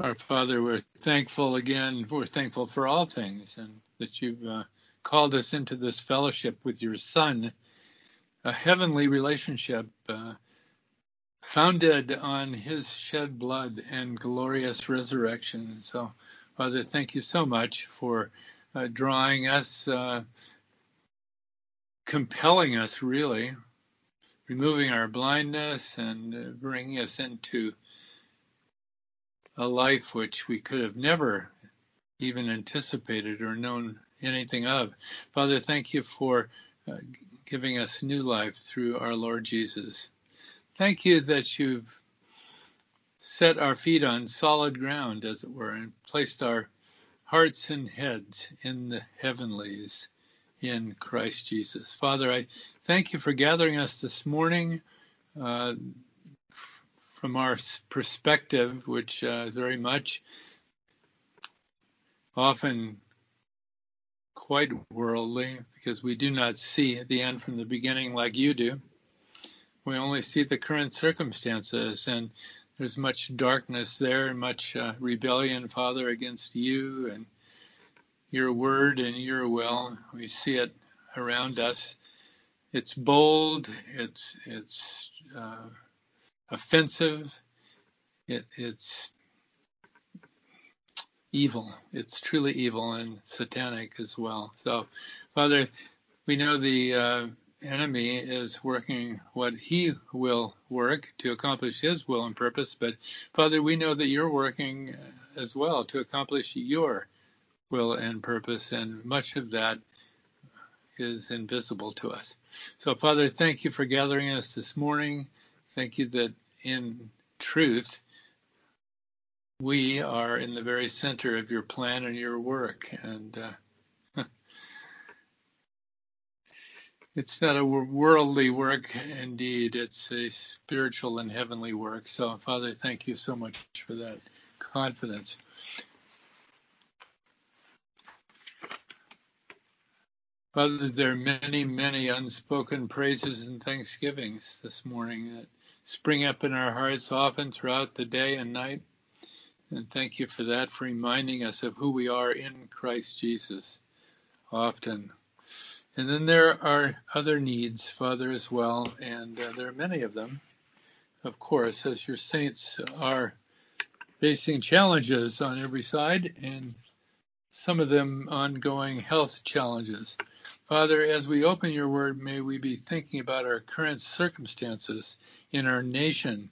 Our Father, we're thankful again. We're thankful for all things, and that you've called us into this fellowship with your Son, a heavenly relationship founded on his shed blood and glorious resurrection. So, Father, thank you so much for drawing us, compelling us, really, removing our blindness and bringing us into a life which we could have never even anticipated or known anything of. Father, thank you for giving us new life through our Lord Jesus. Thank you that you've set our feet on solid ground, as it were, and placed our hearts and heads in the heavenlies in Christ Jesus. Father, I thank you for gathering us this morning from our perspective, which very much often quite worldly, because we do not see the end from the beginning like you do. We only see the current circumstances, and there's much darkness there and much rebellion, Father, against you and your word and your will. We see it around us. It's bold. It's offensive, it's evil. It's truly evil and satanic as well. So, Father, we know the enemy is working what he will work to accomplish his will and purpose, but, Father, we know that you're working as well to accomplish your will and purpose, and much of that is invisible to us. So, Father, thank you for gathering us this morning. Thank you that in truth, we are in the very center of your plan and your work. And it's not a worldly work, indeed. It's a spiritual and heavenly work. So, Father, thank you so much for that confidence. Father, there are many, many unspoken praises and thanksgivings this morning that spring up in our hearts often throughout the day and night. And thank you for that, for reminding us of who we are in Christ Jesus often. And then there are other needs, Father, as well, and there are many of them, of course, as your saints are facing challenges on every side, and some of them ongoing health challenges. Father, as we open your word, may we be thinking about our current circumstances in our nation.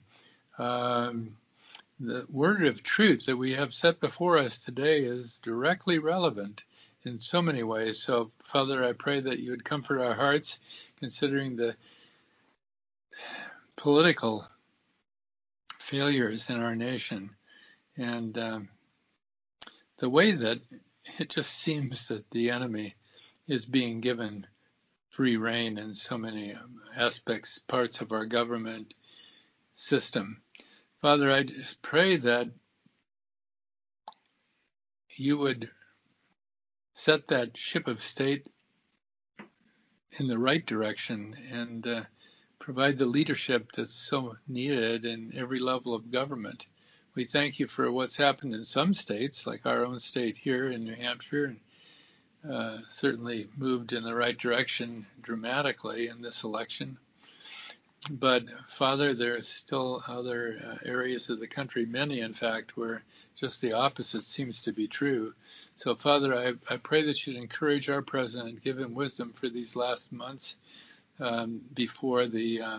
The word of truth that we have set before us today is directly relevant in so many ways. So, Father, I pray that you would comfort our hearts, considering the political failures in our nation and the way that it just seems that the enemy is being given free rein in so many aspects, parts of our government system. Father, I just pray that you would set that ship of state in the right direction and provide the leadership that's so needed in every level of government. We thank you for what's happened in some states, like our own state here in New Hampshire, and certainly moved in the right direction dramatically in this election. But, Father, there are still other areas of the country, many, in fact, where just the opposite seems to be true. So, Father, I pray that you'd encourage our president, give him wisdom for these last months before the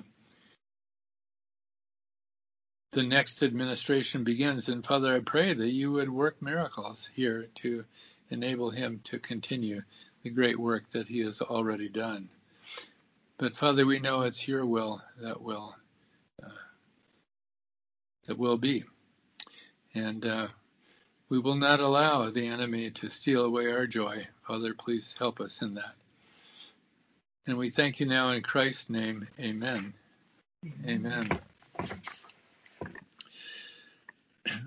next administration begins. And, Father, I pray that you would work miracles here to enable him to continue the great work that he has already done. But, Father, we know it's your will that will be. And we will not allow the enemy to steal away our joy. Father, please help us in that. And we thank you now in Christ's name. Amen. Amen.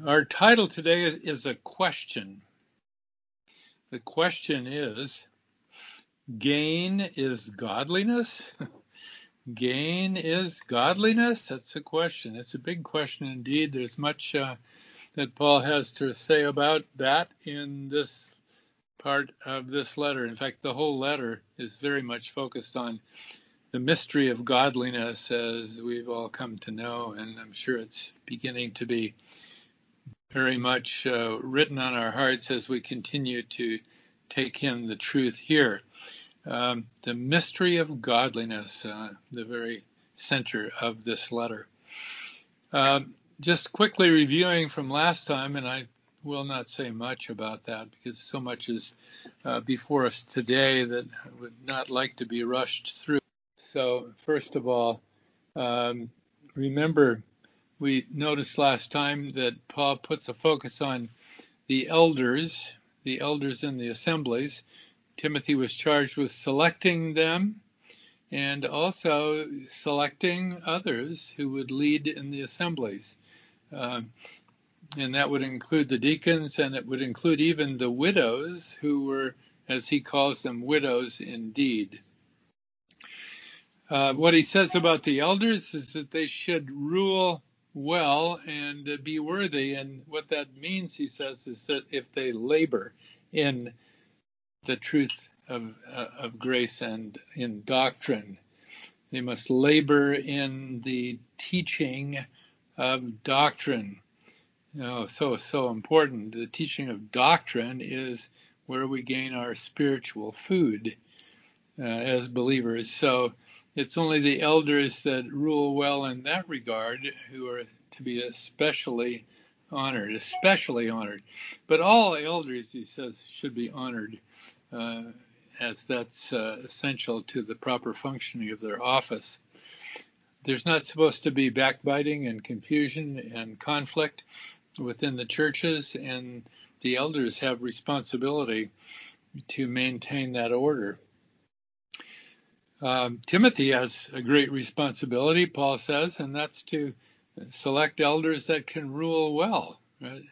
Our title today is a question. The question is, gain is godliness? Gain is godliness? That's a question. It's a big question indeed. There's much that Paul has to say about that in this part of this letter. In fact, the whole letter is very much focused on the mystery of godliness, as we've all come to know, and I'm sure it's beginning to be very much written on our hearts as we continue to take in the truth here. The mystery of godliness, the very center of this letter. Just quickly reviewing from last time, and I will not say much about that because so much is before us today that I would not like to be rushed through. So first of all, remember we noticed last time that Paul puts a focus on the elders in the assemblies. Timothy was charged with selecting them and also selecting others who would lead in the assemblies. And that would include the deacons, and it would include even the widows who were, as he calls them, widows indeed. What he says about the elders is that they should rule well and be worthy. And what that means, he says, is that if they labor in the truth of grace and in doctrine, they must labor in the teaching of doctrine. Oh, so important. The teaching of doctrine is where we gain our spiritual food as believers. So it's only the elders that rule well in that regard who are to be especially honored. But all elders, he says, should be honored, as that's essential to the proper functioning of their office. There's not supposed to be backbiting and confusion and conflict within the churches, and the elders have responsibility to maintain that order. Timothy has a great responsibility, Paul says, and that's to select elders that can rule well, right?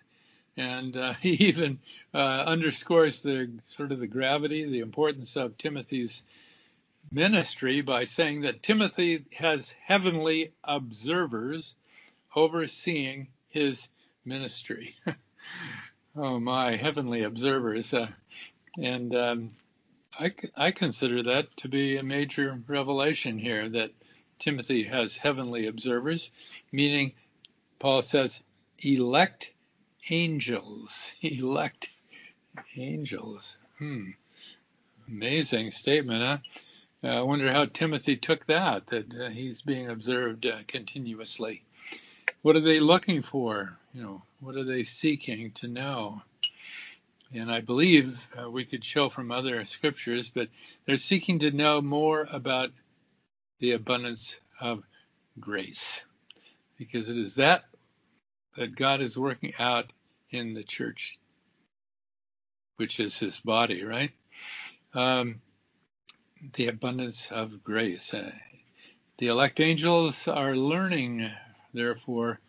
And he even underscores the gravity, the importance of Timothy's ministry by saying that Timothy has heavenly observers overseeing his ministry. Oh my, heavenly observers. I consider that to be a major revelation here, that Timothy has heavenly observers, meaning Paul says elect angels. Amazing statement, huh? I wonder how Timothy took that he's being observed continuously. What are they looking for? What are they seeking to know? And I believe we could show from other scriptures, but they're seeking to know more about the abundance of grace, because it is that God is working out in the church, which is his body, right? The abundance of grace. The elect angels are learning, therefore,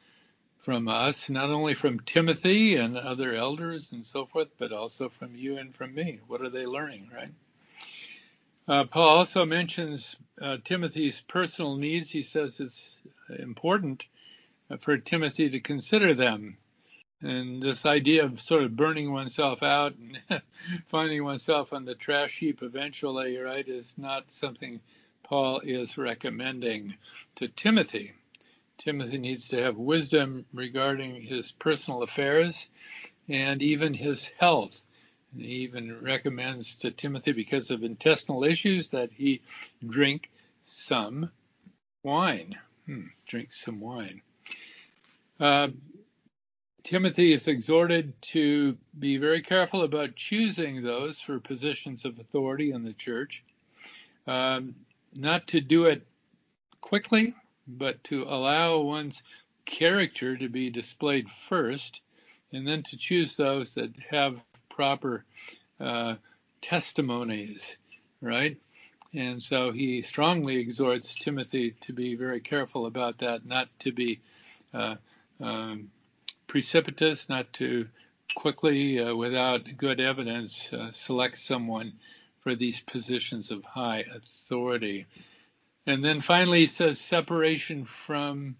from us, not only from Timothy and other elders and so forth, but also from you and from me. What are they learning, right? Paul also mentions Timothy's personal needs. He says it's important for Timothy to consider them. And this idea of sort of burning oneself out and finding oneself on the trash heap eventually, right, is not something Paul is recommending to Timothy. Timothy needs to have wisdom regarding his personal affairs and even his health. And he even recommends to Timothy, because of intestinal issues, that he drink some wine. Timothy is exhorted to be very careful about choosing those for positions of authority in the church, not to do it quickly, but to allow one's character to be displayed first, and then to choose those that have proper testimonies, right? And so he strongly exhorts Timothy to be very careful about that, not to be precipitous, not to quickly, without good evidence, select someone for these positions of high authority. And then finally he says separation from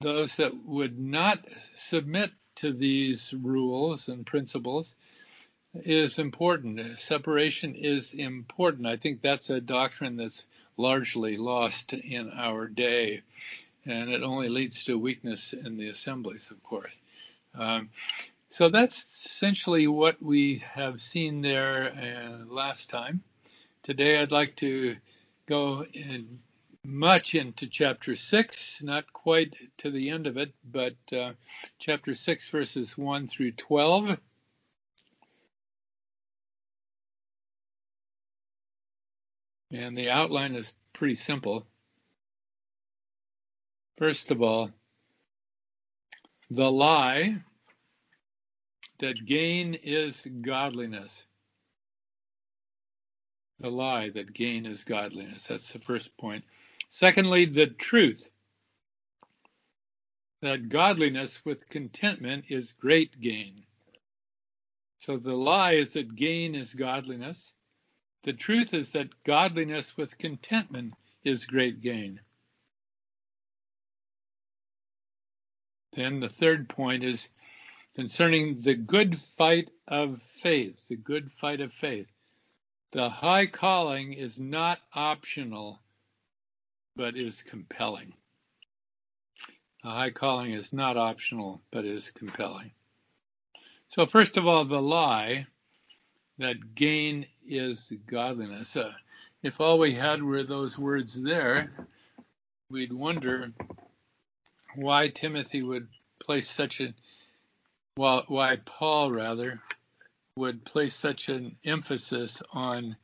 Those that would not submit to these rules and principles is important. Separation is important. I think that's a doctrine that's largely lost in our day, and it only leads to weakness in the assemblies, of course. So that's essentially what we have seen there last time. Today I'd like to go in much into chapter 6, not quite to the end of it, but chapter 6, verses 1 through 12. And the outline is pretty simple. First of all, the lie that gain is godliness. The lie that gain is godliness. That's the first point. Secondly, the truth that godliness with contentment is great gain. So the lie is that gain is godliness. The truth is that godliness with contentment is great gain. Then the third point is concerning the good fight of faith, the good fight of faith. The high calling is not optional, but is compelling. The high calling is not optional, but is compelling. So first of all, the lie that gain is godliness. If all we had were those words there, we'd wonder why Timothy would place why Paul would place such an emphasis on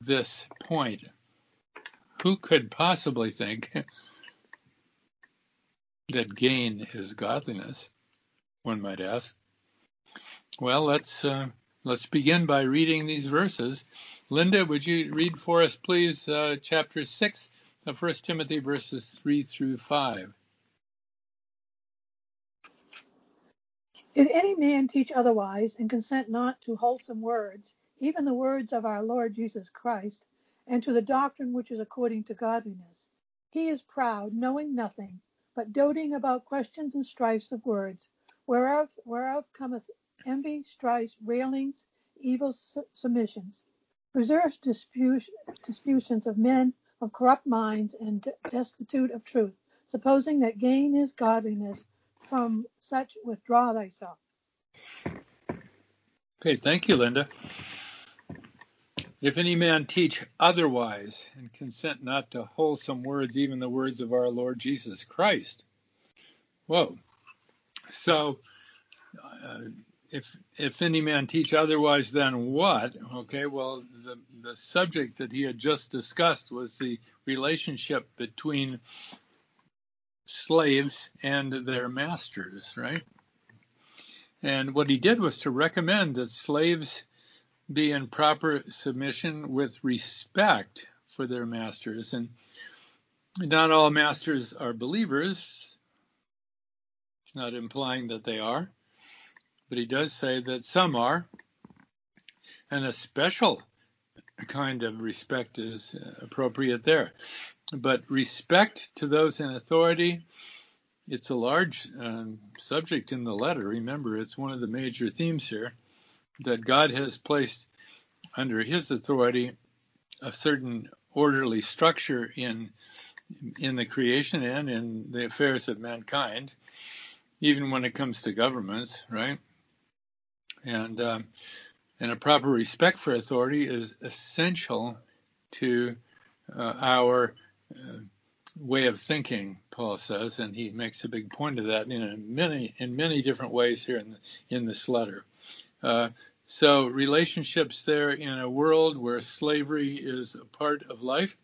this point. Who could possibly think that gain is godliness, one might ask? Well, let's begin by reading these verses. Linda, would you read for us, please, chapter 6 of 1 Timothy, verses 3 through 5. If any man teach otherwise and consent not to wholesome words, even the words of our Lord Jesus Christ, and to the doctrine which is according to godliness, he is proud, knowing nothing, but doting about questions and strifes of words, whereof cometh envy, strife, railings, evil submissions, perverse disputations of men of corrupt minds and destitute of truth, supposing that gain is godliness. From such withdraw thyself. Okay, thank you, Linda. If any man teach otherwise and consent not to wholesome words, even the words of our Lord Jesus Christ. Whoa. So, If any man teach otherwise, then what? Okay, well, the subject that he had just discussed was the relationship between slaves and their masters, right? And what he did was to recommend that slaves be in proper submission with respect for their masters. And not all masters are believers. It's not implying that they are. But he does say that some are, and a special kind of respect is appropriate there. But respect to those in authority, it's a large subject in the letter. Remember, it's one of the major themes here, that God has placed under his authority a certain orderly structure in the creation and in the affairs of mankind, even when it comes to governments, right? And a proper respect for authority is essential to our way of thinking, Paul says, and he makes a big point of that in many different ways here in this letter. So relationships there in a world where slavery is a part of life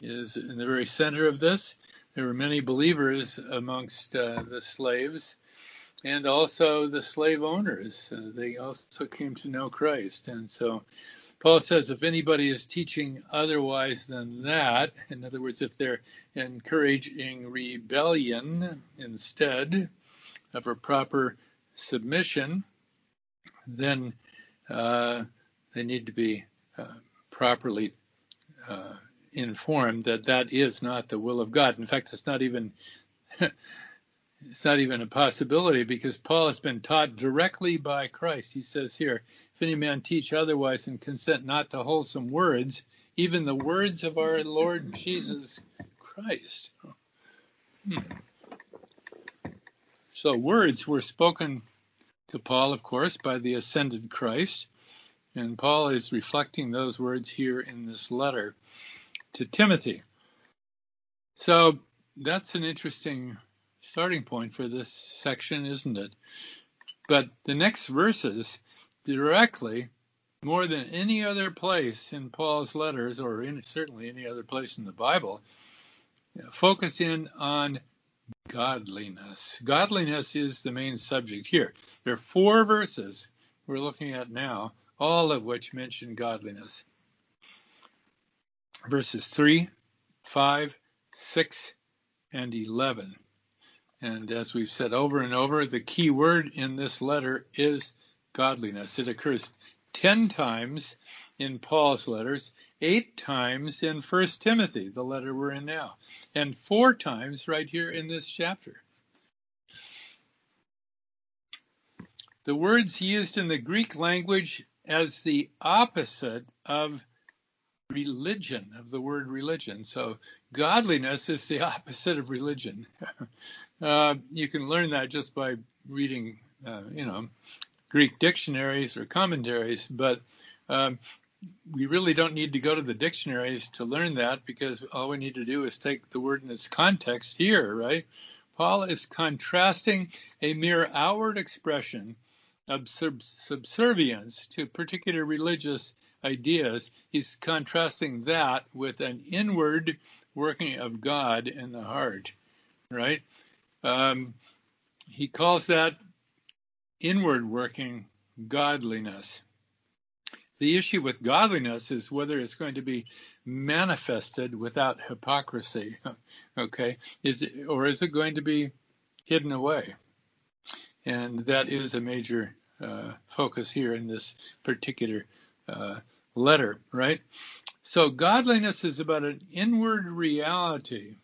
is in the very center of this. There were many believers amongst the slaves. And also the slave owners, they also came to know Christ. And so Paul says if anybody is teaching otherwise than that, in other words, if they're encouraging rebellion instead of a proper submission, then they need to be properly informed that that is not the will of God. In fact, it's not even It's not even a possibility, because Paul has been taught directly by Christ. He says here, if any man teach otherwise and consent not to wholesome words, even the words of our Lord Jesus Christ. So words were spoken to Paul, of course, by the ascended Christ. And Paul is reflecting those words here in this letter to Timothy. So that's an interesting starting point for this section, isn't it? But the next verses directly, more than any other place in Paul's letters, or certainly any other place in the Bible, focus in on godliness. Godliness is the main subject here. There are four verses we're looking at now, all of which mention godliness. Verses 3, 5, 6, and 11. And as we've said over and over, the key word in this letter is godliness. It occurs 10 times in Paul's letters, 8 times in 1 Timothy, the letter we're in now, and 4 times right here in this chapter. The words used in the Greek language as the opposite of religion, of the word religion. So godliness is the opposite of religion. You can learn that just by reading, Greek dictionaries or commentaries, but we really don't need to go to the dictionaries to learn that, because all we need to do is take the word in its context here, right? Paul is contrasting a mere outward expression of subservience to particular religious ideas. He's contrasting that with an inward working of God in the heart, right? He calls that inward working godliness. The issue with godliness is whether it's going to be manifested without hypocrisy, okay? Is it going to be hidden away? And that is a major focus here in this particular letter, right? So godliness is about an inward reality.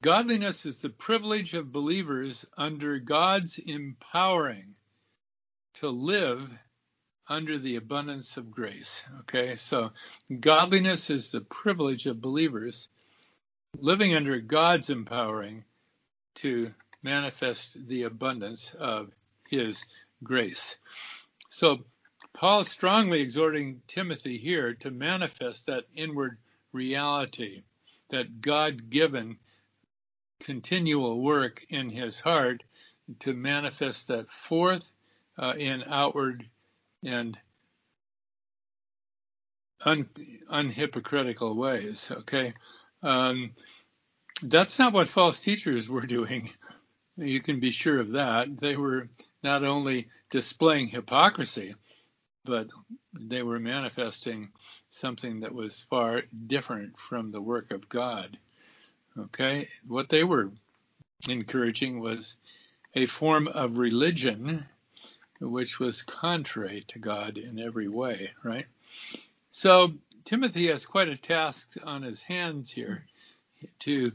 Godliness is the privilege of believers under God's empowering to live under the abundance of grace, okay? So godliness is the privilege of believers living under God's empowering to manifest the abundance of his grace. So Paul's strongly exhorting Timothy here to manifest that inward reality, that God-given continual work in his heart, to manifest that forth in outward and unhypocritical ways, okay? That's not what false teachers were doing. You can be sure of that. They were not only displaying hypocrisy, but they were manifesting something that was far different from the work of God, okay? What they were encouraging was a form of religion which was contrary to God in every way, right? So Timothy has quite a task on his hands here to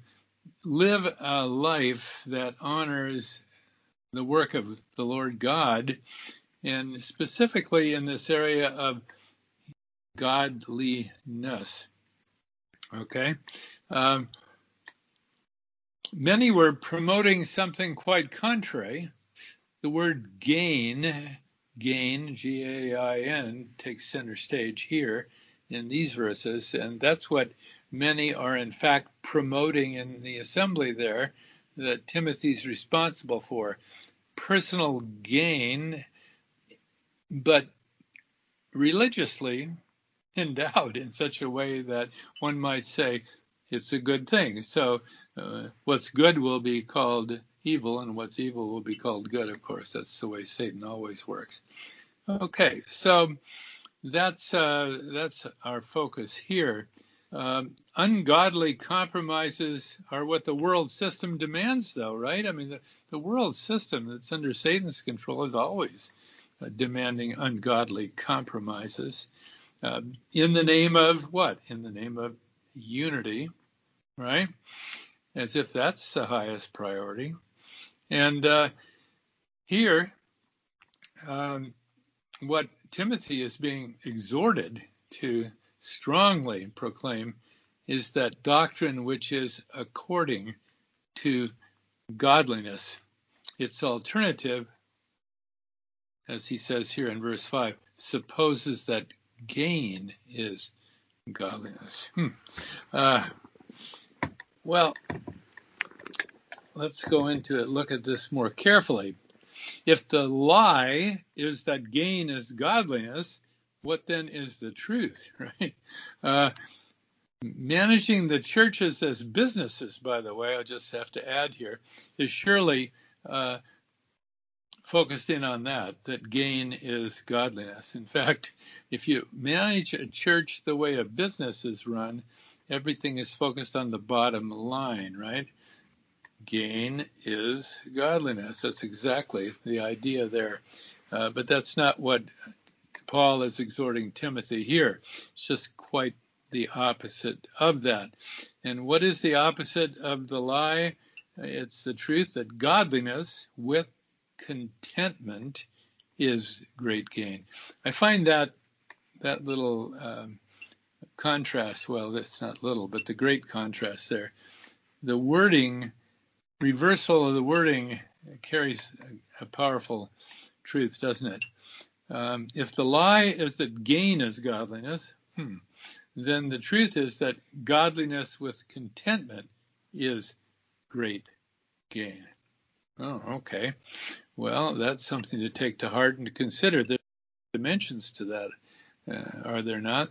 live a life that honors the work of the Lord God, and specifically in this area of godliness, okay? Many were promoting something quite contrary. The word gain, G-A-I-N, takes center stage here in these verses, and that's what many are in fact promoting in the assembly there that Timothy's responsible for. Personal gain, but religiously endowed in such a way that one might say it's a good thing. So what's good will be called evil, and what's evil will be called good, of course. That's the way Satan always works. Okay, so that's our focus here. Ungodly compromises are what the world system demands, though, right? I mean, the world system that's under Satan's control is always demanding ungodly compromises in the name of what? In the name of unity, right? as if that's the highest priority. And here, what Timothy is being exhorted to strongly proclaim is that doctrine which is according to godliness. Its alternative, as he says here in verse 5, supposes that gain is godliness. Well, let's go into it, look at this more carefully. If the lie is that gain is godliness, what then is the truth, right? Managing the churches as businesses, by the way, I just have to add here, is surely focused in on that gain is godliness. In fact, if you manage a church the way a business is run, everything is focused on the bottom line, right? Gain is godliness. That's exactly the idea there. But that's not what Paul is exhorting Timothy here. It's just quite the opposite of that. And what is the opposite of the lie? It's the truth that godliness with contentment is great gain. I find that little contrast, well, that's not little, but the great contrast there. The wording, reversal of the wording carries a powerful truth, doesn't it? If the lie is that gain is godliness, then the truth is that godliness with contentment is great gain. Oh, okay. Well, that's something to take to heart and to consider. There are dimensions to that, are there not?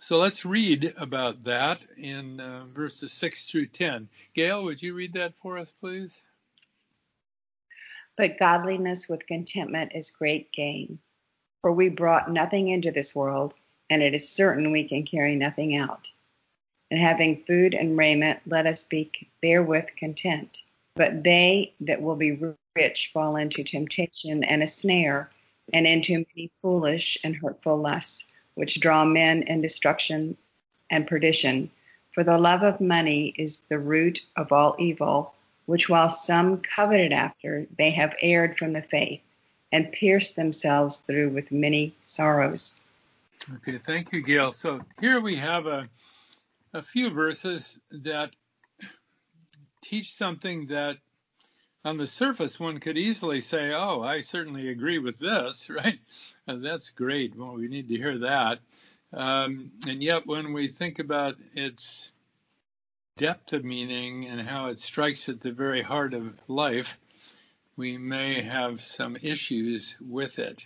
So let's read about that in verses 6 through 10. Gail, would you read that for us, please? But godliness with contentment is great gain, for we brought nothing into this world, and it is certain we can carry nothing out. And having food and raiment, let us be therewith content. But they that will be rich fall into temptation and a snare, and into many foolish and hurtful lusts, which draw men in destruction and perdition. For the love of money is the root of all evil, which while some coveted after, they have erred from the faith, and pierced themselves through with many sorrows. Okay, thank you, Gail. So here we have a few verses that teach something that on the surface one could easily say, oh, I certainly agree with this, right? That's great. Well, we need to hear that. And yet when we think about its depth of meaning and how it strikes at the very heart of life, we may have some issues with it.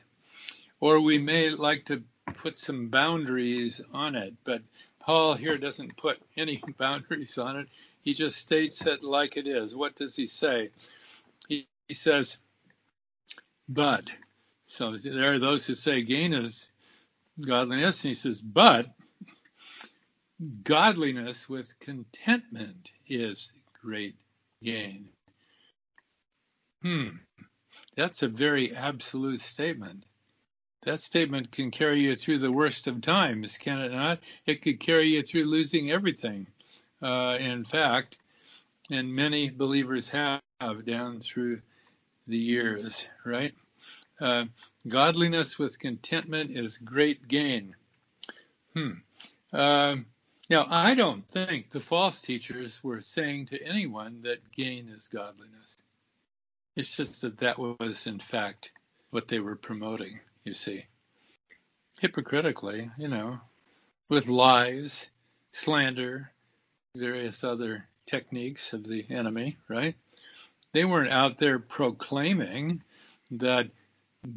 Or we may like to put some boundaries on it. But Paul here doesn't put any boundaries on it. He just states it like it is. What does he say? He says, but. So there are those who say gain is godliness. And he says, but godliness with contentment is great gain. That's a very absolute statement. That statement can carry you through the worst of times, can it not? It could carry you through losing everything, in fact, and many believers have down through the years, right? Godliness with contentment is great gain. Now, I don't think the false teachers were saying to anyone that gain is godliness. It's just that was, in fact, what they were promoting, you see. Hypocritically, with lies, slander, various other techniques of the enemy, right? They weren't out there proclaiming that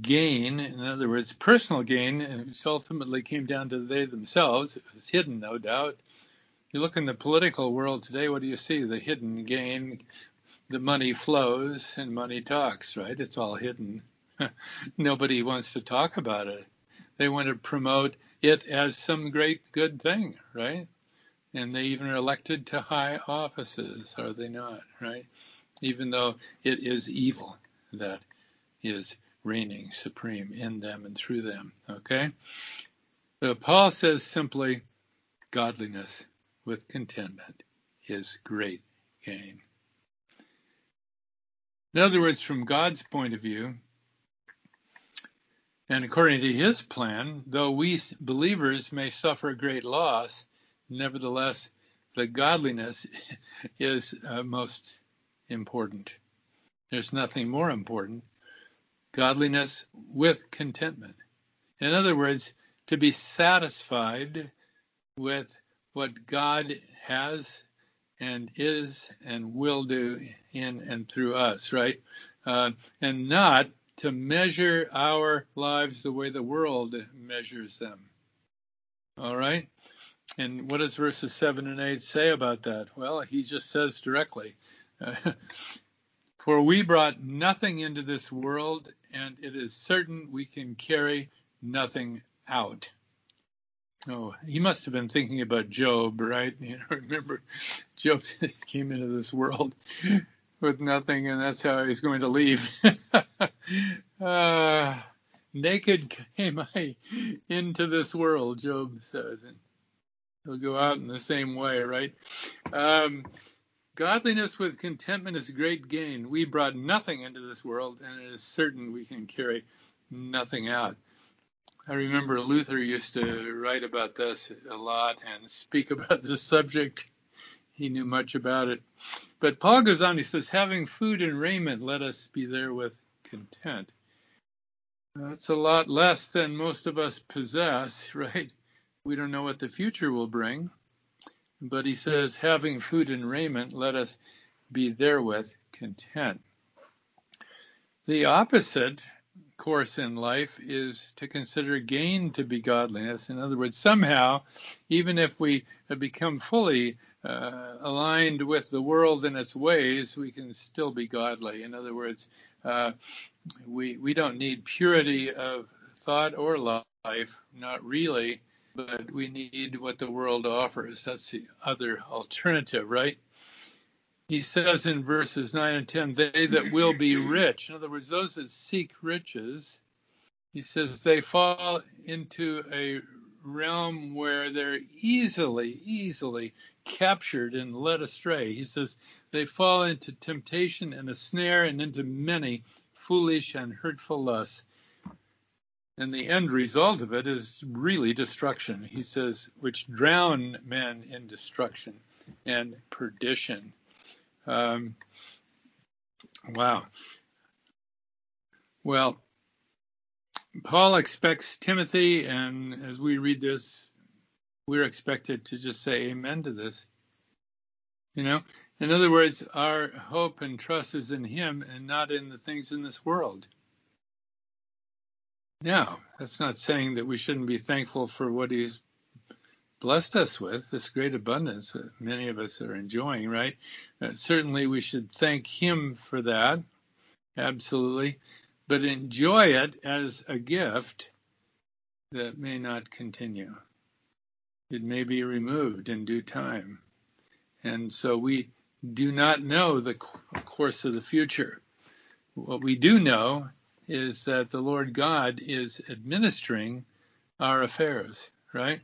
gain, in other words, personal gain, which ultimately came down to they themselves. It was hidden, no doubt. You look in the political world today, what do you see? The hidden gain, the money flows and money talks, right? It's all hidden. Nobody wants to talk about it. They want to promote it as some great good thing, right? And they even are elected to high offices, are they not, right? Even though it is evil that is reigning supreme in them and through them, okay? So Paul says simply, godliness with contentment is great Okay. In other words, from God's point of view, and according to his plan, though we believers may suffer great loss, nevertheless, the godliness is most important. There's nothing more important. Godliness with contentment. In other words, to be satisfied with what God has and is and will do in and through us, right? And not to measure our lives the way the world measures them. All right? And what does verses 7 and 8 say about that? Well, he just says directly, for we brought nothing into this world, and it is certain we can carry nothing out. Oh, he must have been thinking about Job, right? You know, remember, Job came into this world with nothing, and that's how he's going to leave. Naked came I into this world, Job says. And he'll go out in the same way, right? Godliness with contentment is great gain. We brought nothing into this world, and it is certain we can carry nothing out. I remember Luther used to write about this a lot and speak about this subject. He knew much about it. But Paul goes on, he says, having food and raiment, let us be therewith content. That's a lot less than most of us possess, right? We don't know what the future will bring. But he says, having food and raiment, let us be therewith content. The opposite course in life is to consider gain to be godliness. In other words, somehow, even if we have become fully aligned with the world and its ways, we can still be godly. In other words, we don't need purity of thought or life, not really, but we need what the world offers. That's the other alternative, right? He says in verses 9 and 10, they that will be rich, in other words, those that seek riches, he says they fall into a realm where they're easily captured and led astray. He says they fall into temptation and a snare and into many foolish and hurtful lusts. And the end result of it is really destruction, he says, which drown men in destruction and perdition. Wow. Well, Paul expects Timothy, and as we read this, we're expected to just say amen to this. You know, in other words, our hope and trust is in him and not in the things in this world. Now, that's not saying that we shouldn't be thankful for what he's blessed us with, this great abundance that many of us are enjoying, right? Certainly we should thank him for that, absolutely, but enjoy it as a gift that may not continue. It may be removed in due time. And so we do not know the course of the future. What we do know is that the Lord God is administering our affairs, right?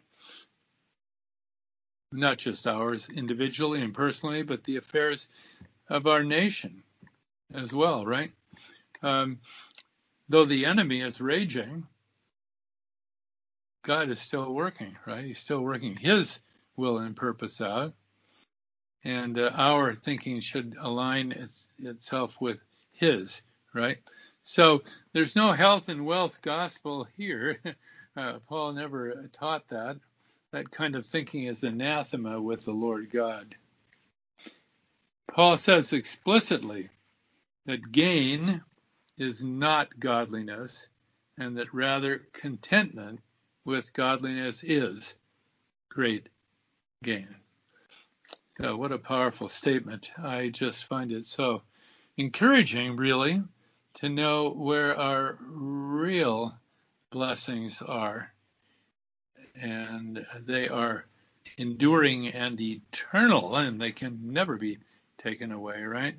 Not just ours individually and personally, but the affairs of our nation as well, right? Though the enemy is raging, God is still working, right? He's still working his will and purpose out. And our thinking should align itself with his, right? So there's no health and wealth gospel here. Paul never taught that. That kind of thinking is anathema with the Lord God. Paul says explicitly that gain is not godliness, and that rather contentment with godliness is great gain. So what a powerful statement. I just find it so encouraging, really, to know where our real blessings are. And they are enduring and eternal, and they can never be taken away, right?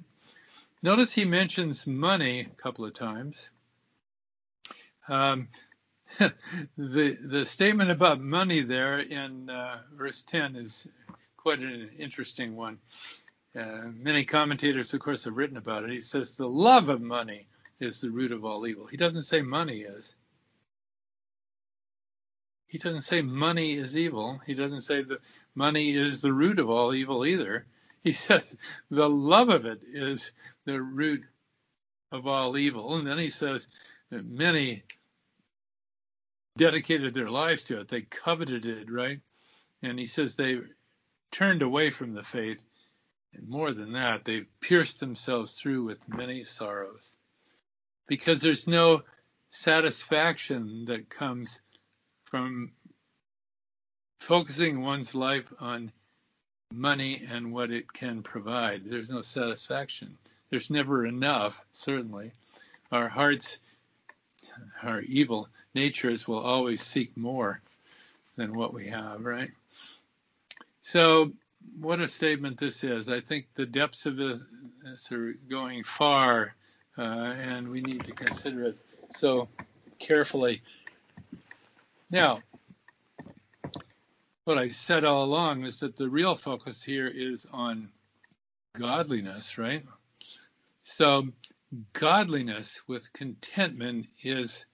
Notice he mentions money a couple of times. The statement about money there in verse 10 is quite an interesting one. Many commentators, of course, have written about it. He says the love of money is the root of all evil. He doesn't say money is. He doesn't say money is evil. He doesn't say that money is the root of all evil either. He says the love of it is the root of all evil. And then he says that many dedicated their lives to it. They coveted it, right? And he says they turned away from the faith. And more than that, they pierced themselves through with many sorrows. Because there's no satisfaction that comes from focusing one's life on money and what it can provide. There's no satisfaction. There's never enough, certainly. Our hearts, our evil natures will always seek more than what we have, right? So what a statement this is. I think the depths of this are going far, and we need to consider it so carefully. Now, what I said all along is that the real focus here is on godliness, right? So godliness with contentment is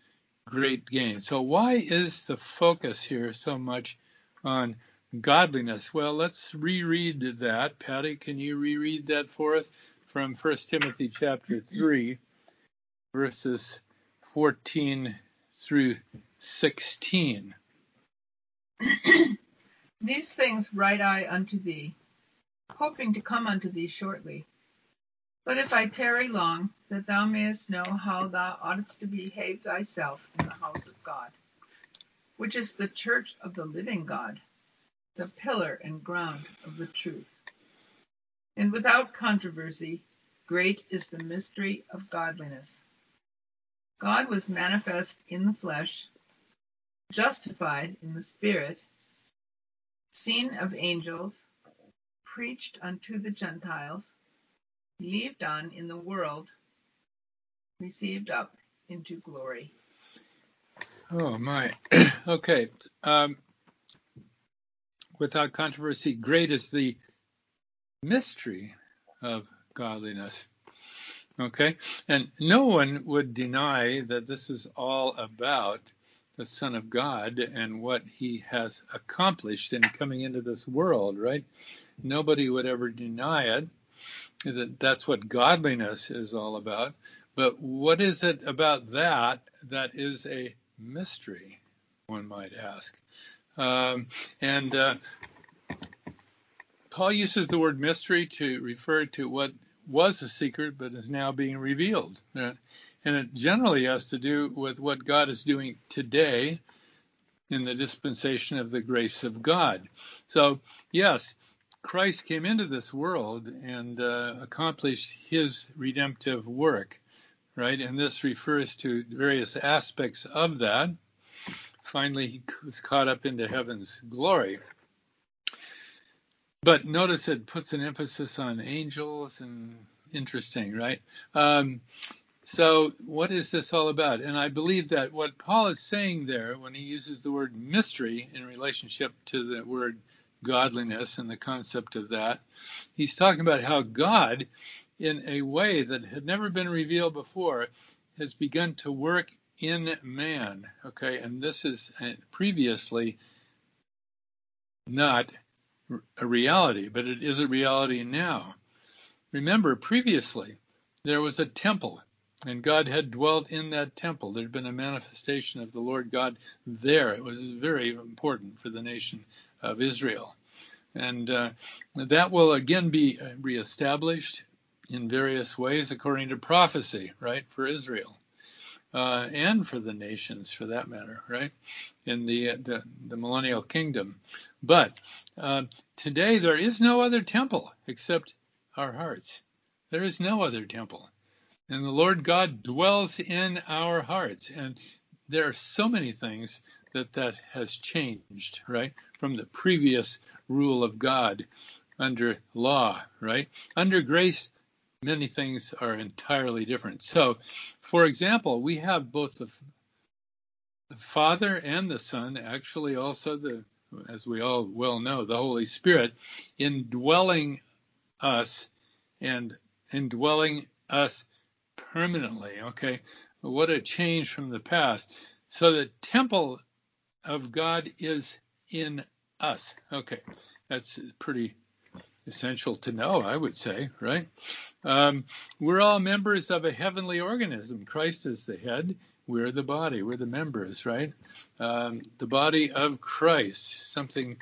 great gain. So why is the focus here so much on godliness? Well, let's reread that. Patty, can you reread that for us from 1 Timothy chapter 3, verses 14 through 16. These things write I unto thee, hoping to come unto thee shortly. But if I tarry long, that thou mayest know how thou oughtest to behave thyself in the house of God, which is the church of the living God, the pillar and ground of the truth. And without controversy, great is the mystery of godliness. God was manifest in the flesh, justified in the Spirit, seen of angels, preached unto the Gentiles, believed on in the world, received up into glory. Oh, my. Okay. Without controversy, great is the mystery of godliness. Okay? And no one would deny that this is all about the Son of God and what he has accomplished in coming into this world, right? Nobody would ever deny it. That's what godliness is all about. But what is it about that that is a mystery, one might ask? And Paul uses the word mystery to refer to what was a secret but is now being revealed. And it generally has to do with what God is doing today in the dispensation of the grace of God. So, yes, Christ came into this world and accomplished his redemptive work, right? And this refers to various aspects of that. Finally, he was caught up into heaven's glory. But notice it puts an emphasis on angels, and interesting, right? So what is this all about? And I believe that what Paul is saying there when he uses the word mystery in relationship to the word godliness and the concept of that, he's talking about how God, in a way that had never been revealed before, has begun to work in man, okay? And this is previously not a reality, but it is a reality now. Remember, previously, there was a temple, and God had dwelt in that temple. There had been a manifestation of the Lord God there. It was very important for the nation of Israel. And that will again be reestablished in various ways according to prophecy, right, for Israel. And for the nations, for that matter, right, in the millennial kingdom. But today there is no other temple except our hearts. There is no other temple. And the Lord God dwells in our hearts. And there are so many things that has changed, right, from the previous rule of God under law, right? Under grace, many things are entirely different. So, for example, we have both the Father and the Son, actually also, as we all well know, the Holy Spirit indwelling us and indwelling us permanently. Okay, what a change from the past. So the temple of God is in us. Okay, that's pretty essential to know, I would say, right? We're all members of a heavenly organism. Christ is the head. We're the body. We're the members, right? The body of Christ, something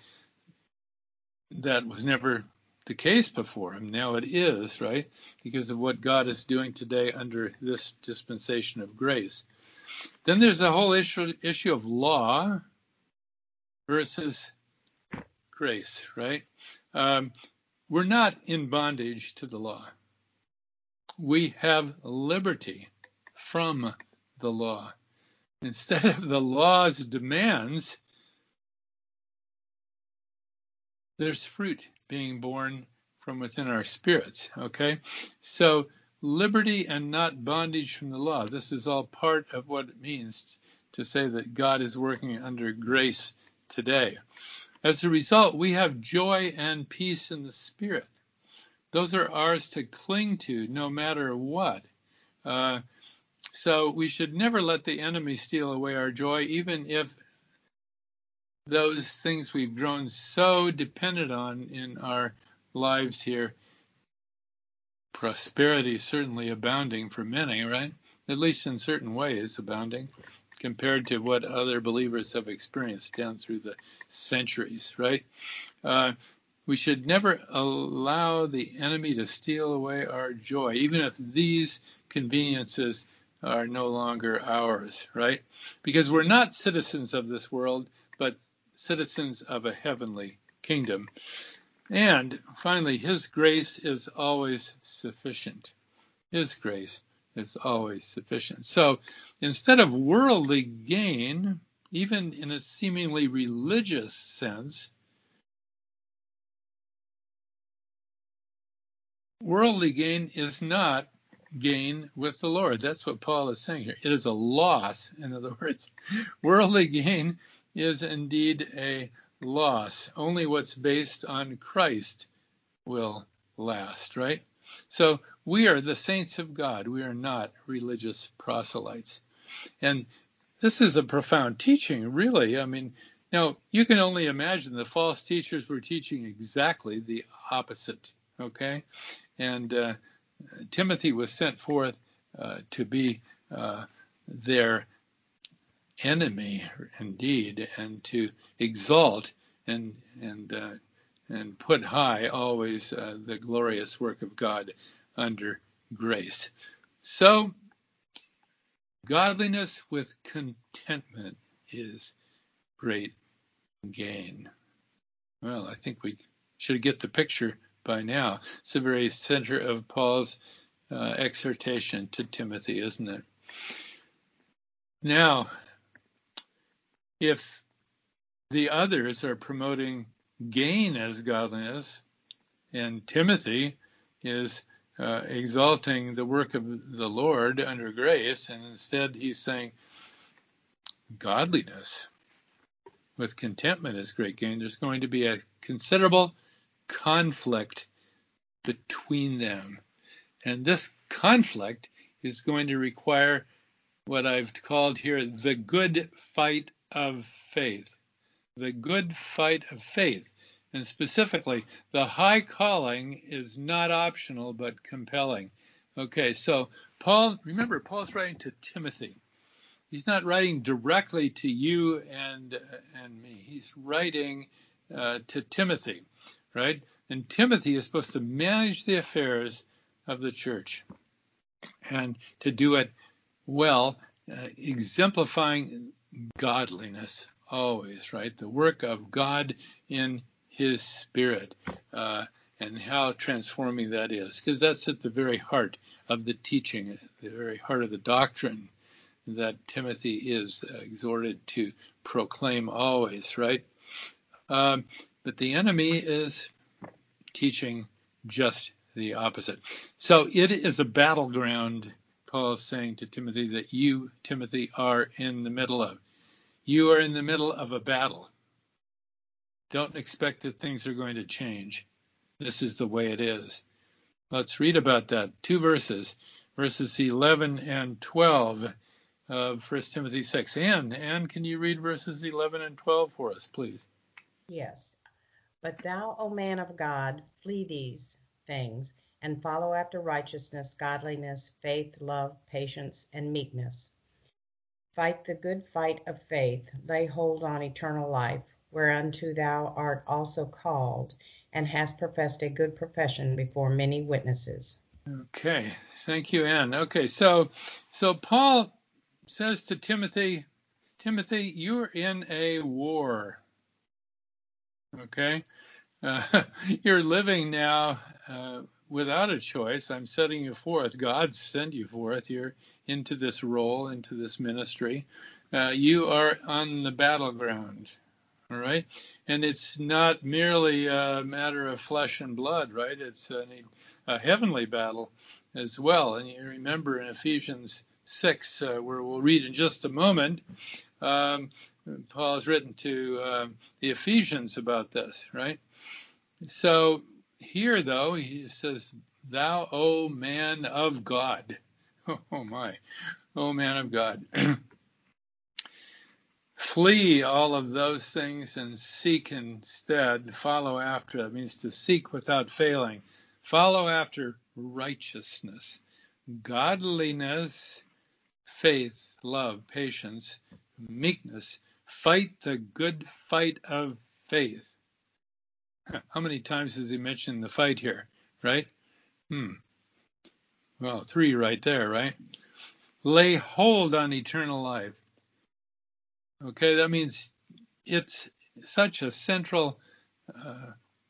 that was never the case before him. Now it is, right? Because of what God is doing today under this dispensation of grace. Then there's the whole issue of law versus grace, right? We're not in bondage to the law. We have liberty from the law. Instead of the law's demands, there's fruit being born from within our spirits, okay? So liberty and not bondage from the law. This is all part of what it means to say that God is working under grace today. As a result, we have joy and peace in the Spirit. Those are ours to cling to no matter what. So we should never let the enemy steal away our joy, even if those things we've grown so dependent on in our lives here, prosperity certainly abounding for many, right? At least in certain ways abounding, compared to what other believers have experienced down through the centuries, right? We should never allow the enemy to steal away our joy, even if these conveniences are no longer ours, right? Because we're not citizens of this world, but citizens of a heavenly kingdom. And finally, his grace is always sufficient. His grace is always sufficient. So instead of worldly gain, even in a seemingly religious sense, worldly gain is not gain with the Lord. That's what Paul is saying here. It is a loss. In other words, worldly gain is indeed a loss. Only what's based on Christ will last, right? So we are the saints of God. We are not religious proselytes. And this is a profound teaching, really. I mean, now you can only imagine the false teachers were teaching exactly the opposite, okay? And Timothy was sent forth to be their enemy indeed, and to exalt and put high always the glorious work of God under grace. So godliness with contentment is great gain. Well, I think we should get the picture by now. It's the very center of Paul's exhortation to Timothy, isn't it? Now, if the others are promoting gain as godliness, and Timothy is exalting the work of the Lord under grace, and instead he's saying godliness with contentment is great gain, there's going to be a considerable conflict between them. And this conflict is going to require what I've called here the good fight of faith. The good fight of faith. And specifically, the high calling is not optional, but compelling. Okay, so Paul, remember, Paul's writing to Timothy. He's not writing directly to you and me. He's writing to Timothy, right? And Timothy is supposed to manage the affairs of the church and to do it well, exemplifying godliness always, right? The work of God in his Spirit, and how transforming that is, because that's at the very heart of the teaching, the very heart of the doctrine that Timothy is exhorted to proclaim always, right? But the enemy is teaching just the opposite. So it is a battleground, Paul is saying to Timothy, that you, Timothy, are in the middle of. You are in the middle of a battle. Don't expect that things are going to change. This is the way it is. Let's read about that. Two verses, verses 11 and 12 of 1 Timothy 6. Anne, can you read verses 11 and 12 for us, please? Yes. But thou, O man of God, flee these things, and follow after righteousness, godliness, faith, love, patience, and meekness. Fight the good fight of faith, lay hold on eternal life, whereunto thou art also called, and hast professed a good profession before many witnesses. Okay, thank you, Anne. Okay, so Paul says to Timothy, Timothy, you're in a war. Okay, you're living now without a choice. I'm setting you forth. God sent you forth. You're into this role, into this ministry. You are on the battleground. All right. And it's not merely a matter of flesh and blood, right? It's a heavenly battle as well. And you remember in Ephesians 6, where we'll read in just a moment, Paul has written to the Ephesians about this, right? So here, though, he says, thou, O man of God. Oh, my. O man of God. Flee all of those things and seek instead, follow after. That means to seek without failing. Follow after righteousness, godliness, faith, love, patience, meekness. Fight the good fight of faith. How many times does he mention the fight here, right? Well, 3 right there, right? Lay hold on eternal life. Okay, that means it's such a central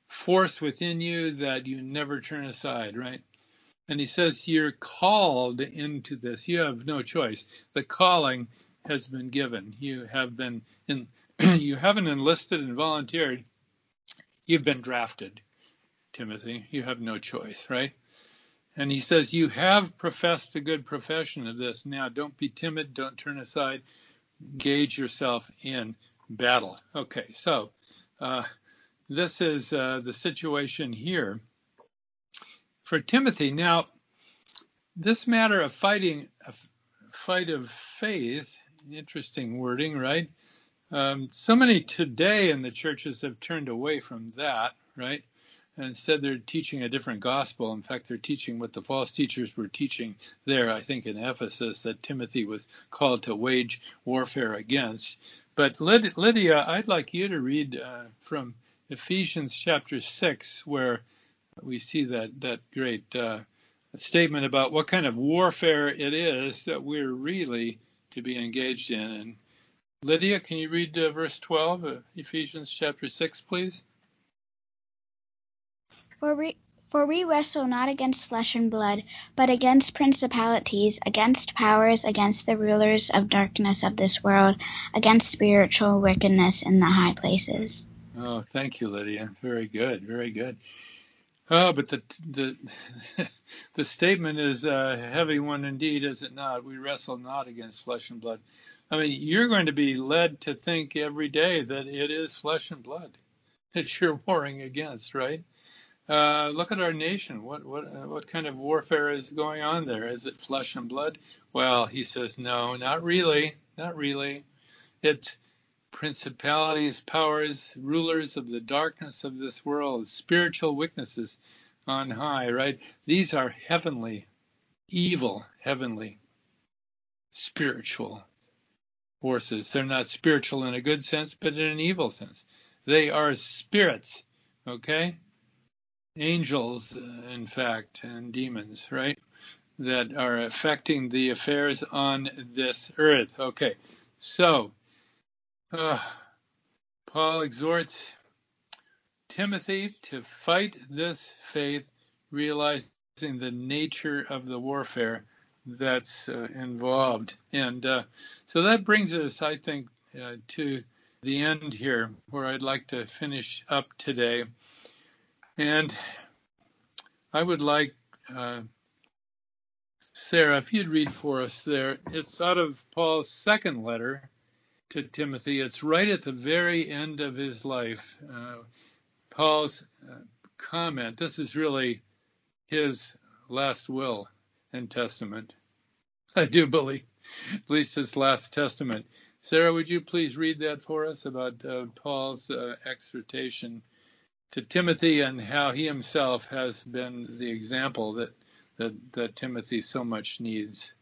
force within you that you never turn aside, right? And he says you're called into this. You have no choice. The calling has been given. You have been you haven't enlisted and volunteered. You've been drafted, Timothy. You have no choice, right? And he says you have professed a good profession of this. Now, don't be timid. Don't turn aside. Engage yourself in battle. Okay, so this is the situation here for Timothy. Now, this matter of fighting a fight of faith, interesting wording, right? So many today in the churches have turned away from that, right? And instead they're teaching a different gospel. In fact, they're teaching what the false teachers were teaching there, I think, in Ephesus, that Timothy was called to wage warfare against. But Lydia, I'd like you to read from Ephesians chapter 6, where we see that great statement about what kind of warfare it is that we're really to be engaged in. And Lydia, can you read verse 12 of Ephesians chapter 6, please? For we wrestle not against flesh and blood, but against principalities, against powers, against the rulers of darkness of this world, against spiritual wickedness in the high places. Oh, thank you, Lydia. Very good, very good. Oh, but the statement is a heavy one indeed, is it not? We wrestle not against flesh and blood. I mean, you're going to be led to think every day that it is flesh and blood that you're warring against, right? Look at our nation. What kind of warfare is going on there? Is it flesh and blood? Well, he says, no, not really. Not really. It's principalities, powers, rulers of the darkness of this world, spiritual wickedness on high, right? These are heavenly, evil, heavenly, spiritual forces. They're not spiritual in a good sense, but in an evil sense. They are spirits, okay? Angels, in fact, and demons, right, that are affecting the affairs on this earth. Okay, so Paul exhorts Timothy to fight this faith, realizing the nature of the warfare that's involved. And so that brings us, I think, to the end here, where I'd like to finish up today. And I would like, Sarah, if you'd read for us there. It's out of Paul's second letter to Timothy. It's right at the very end of his life. Paul's comment, this is really his last will and testament. I do believe, at least his last testament. Sarah, would you please read that for us about Paul's exhortation to Timothy and how he himself has been the example that Timothy so much needs?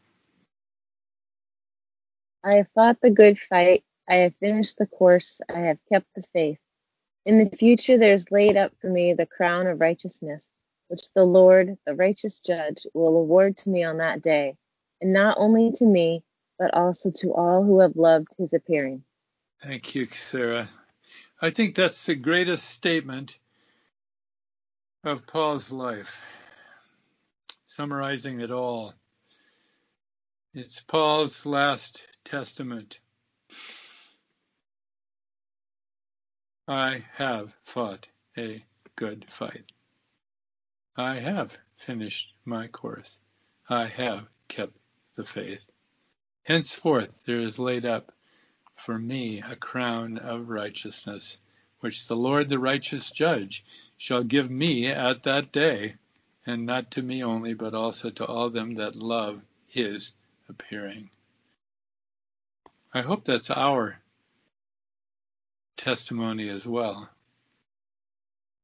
I have fought the good fight. I have finished the course. I have kept the faith. In the future, there is laid up for me the crown of righteousness, which the Lord, the righteous judge, will award to me on that day, and not only to me, but also to all who have loved his appearing. Thank you, Sarah. I think that's the greatest statement of Paul's life, summarizing it all. It's Paul's last testament. I have fought a good fight. I have finished my course. I have kept the faith. Henceforth there is laid up for me a crown of righteousness, which the Lord, the righteous judge, shall give me at that day, and not to me only, but also to all them that love his appearing. I hope that's our testimony as well.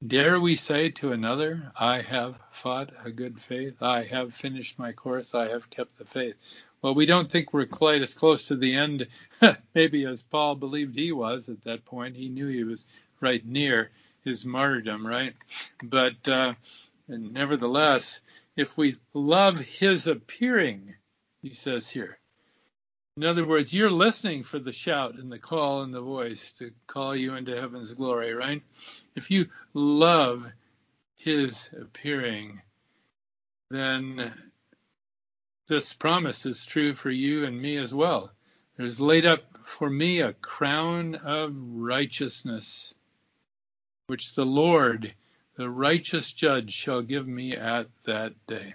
Dare we say to another, I have fought a good faith, I have finished my course, I have kept the faith. Well, we don't think we're quite as close to the end, maybe as Paul believed he was at that point. He knew he was right near his martyrdom, right? But nevertheless, if we love his appearing, he says here. In other words, you're listening for the shout and the call and the voice to call you into heaven's glory, right? If you love his appearing, then this promise is true for you and me as well. There's laid up for me a crown of righteousness, which the Lord, the righteous judge, shall give me at that day.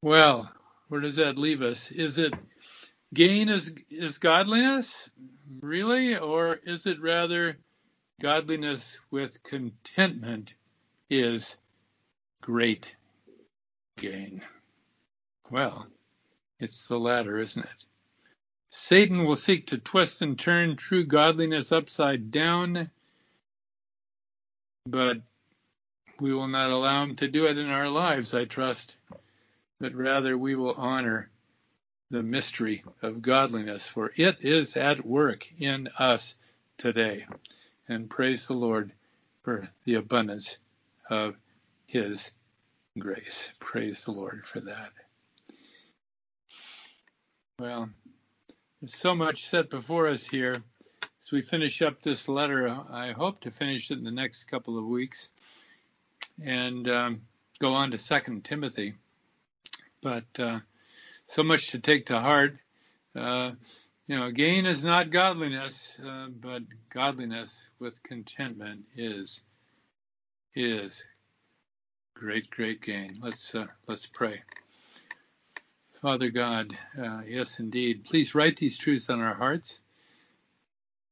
Well, where does that leave us? Is it gain is godliness, really? Or is it rather godliness with contentment is great gain? Well, it's the latter, isn't it? Satan will seek to twist and turn true godliness upside down, but we will not allow him to do it in our lives, I trust, but rather we will honor the mystery of godliness, for it is at work in us today. And praise the Lord for the abundance of his grace. Praise the Lord for that. Well, there's so much set before us here. As we finish up this letter, I hope to finish it in the next couple of weeks and go on to 2 Timothy. But so much to take to heart. Gain is not godliness, but godliness with contentment is great, great gain. Let's pray. Father God, yes, indeed. Please write these truths on our hearts,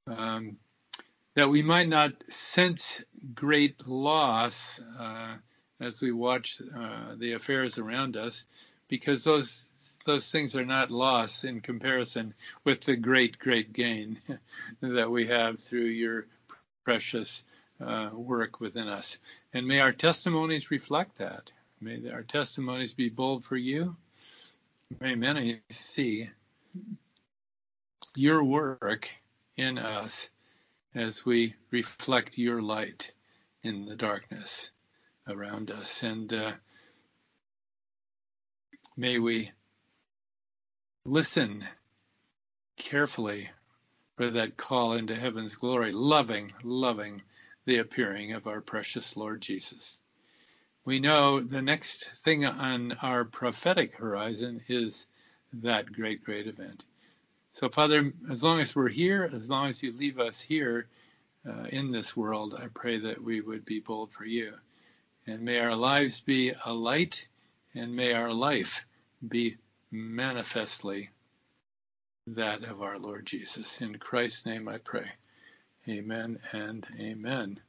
that we might not sense great loss as we watch the affairs around us, because those things are not loss in comparison with the great, great gain that we have through your precious work within us. And may our testimonies reflect that. May our testimonies be bold for you. May many see your work in us as we reflect your light in the darkness around us. And may we listen carefully for that call into heaven's glory, loving the appearing of our precious Lord Jesus. We know the next thing on our prophetic horizon is that great, great event. So, Father, as long as we're here, as long as you leave us here in this world, I pray that we would be bold for you. And may our lives be a light, and may our life be manifestly that of our Lord Jesus. In Christ's name I pray. Amen and amen.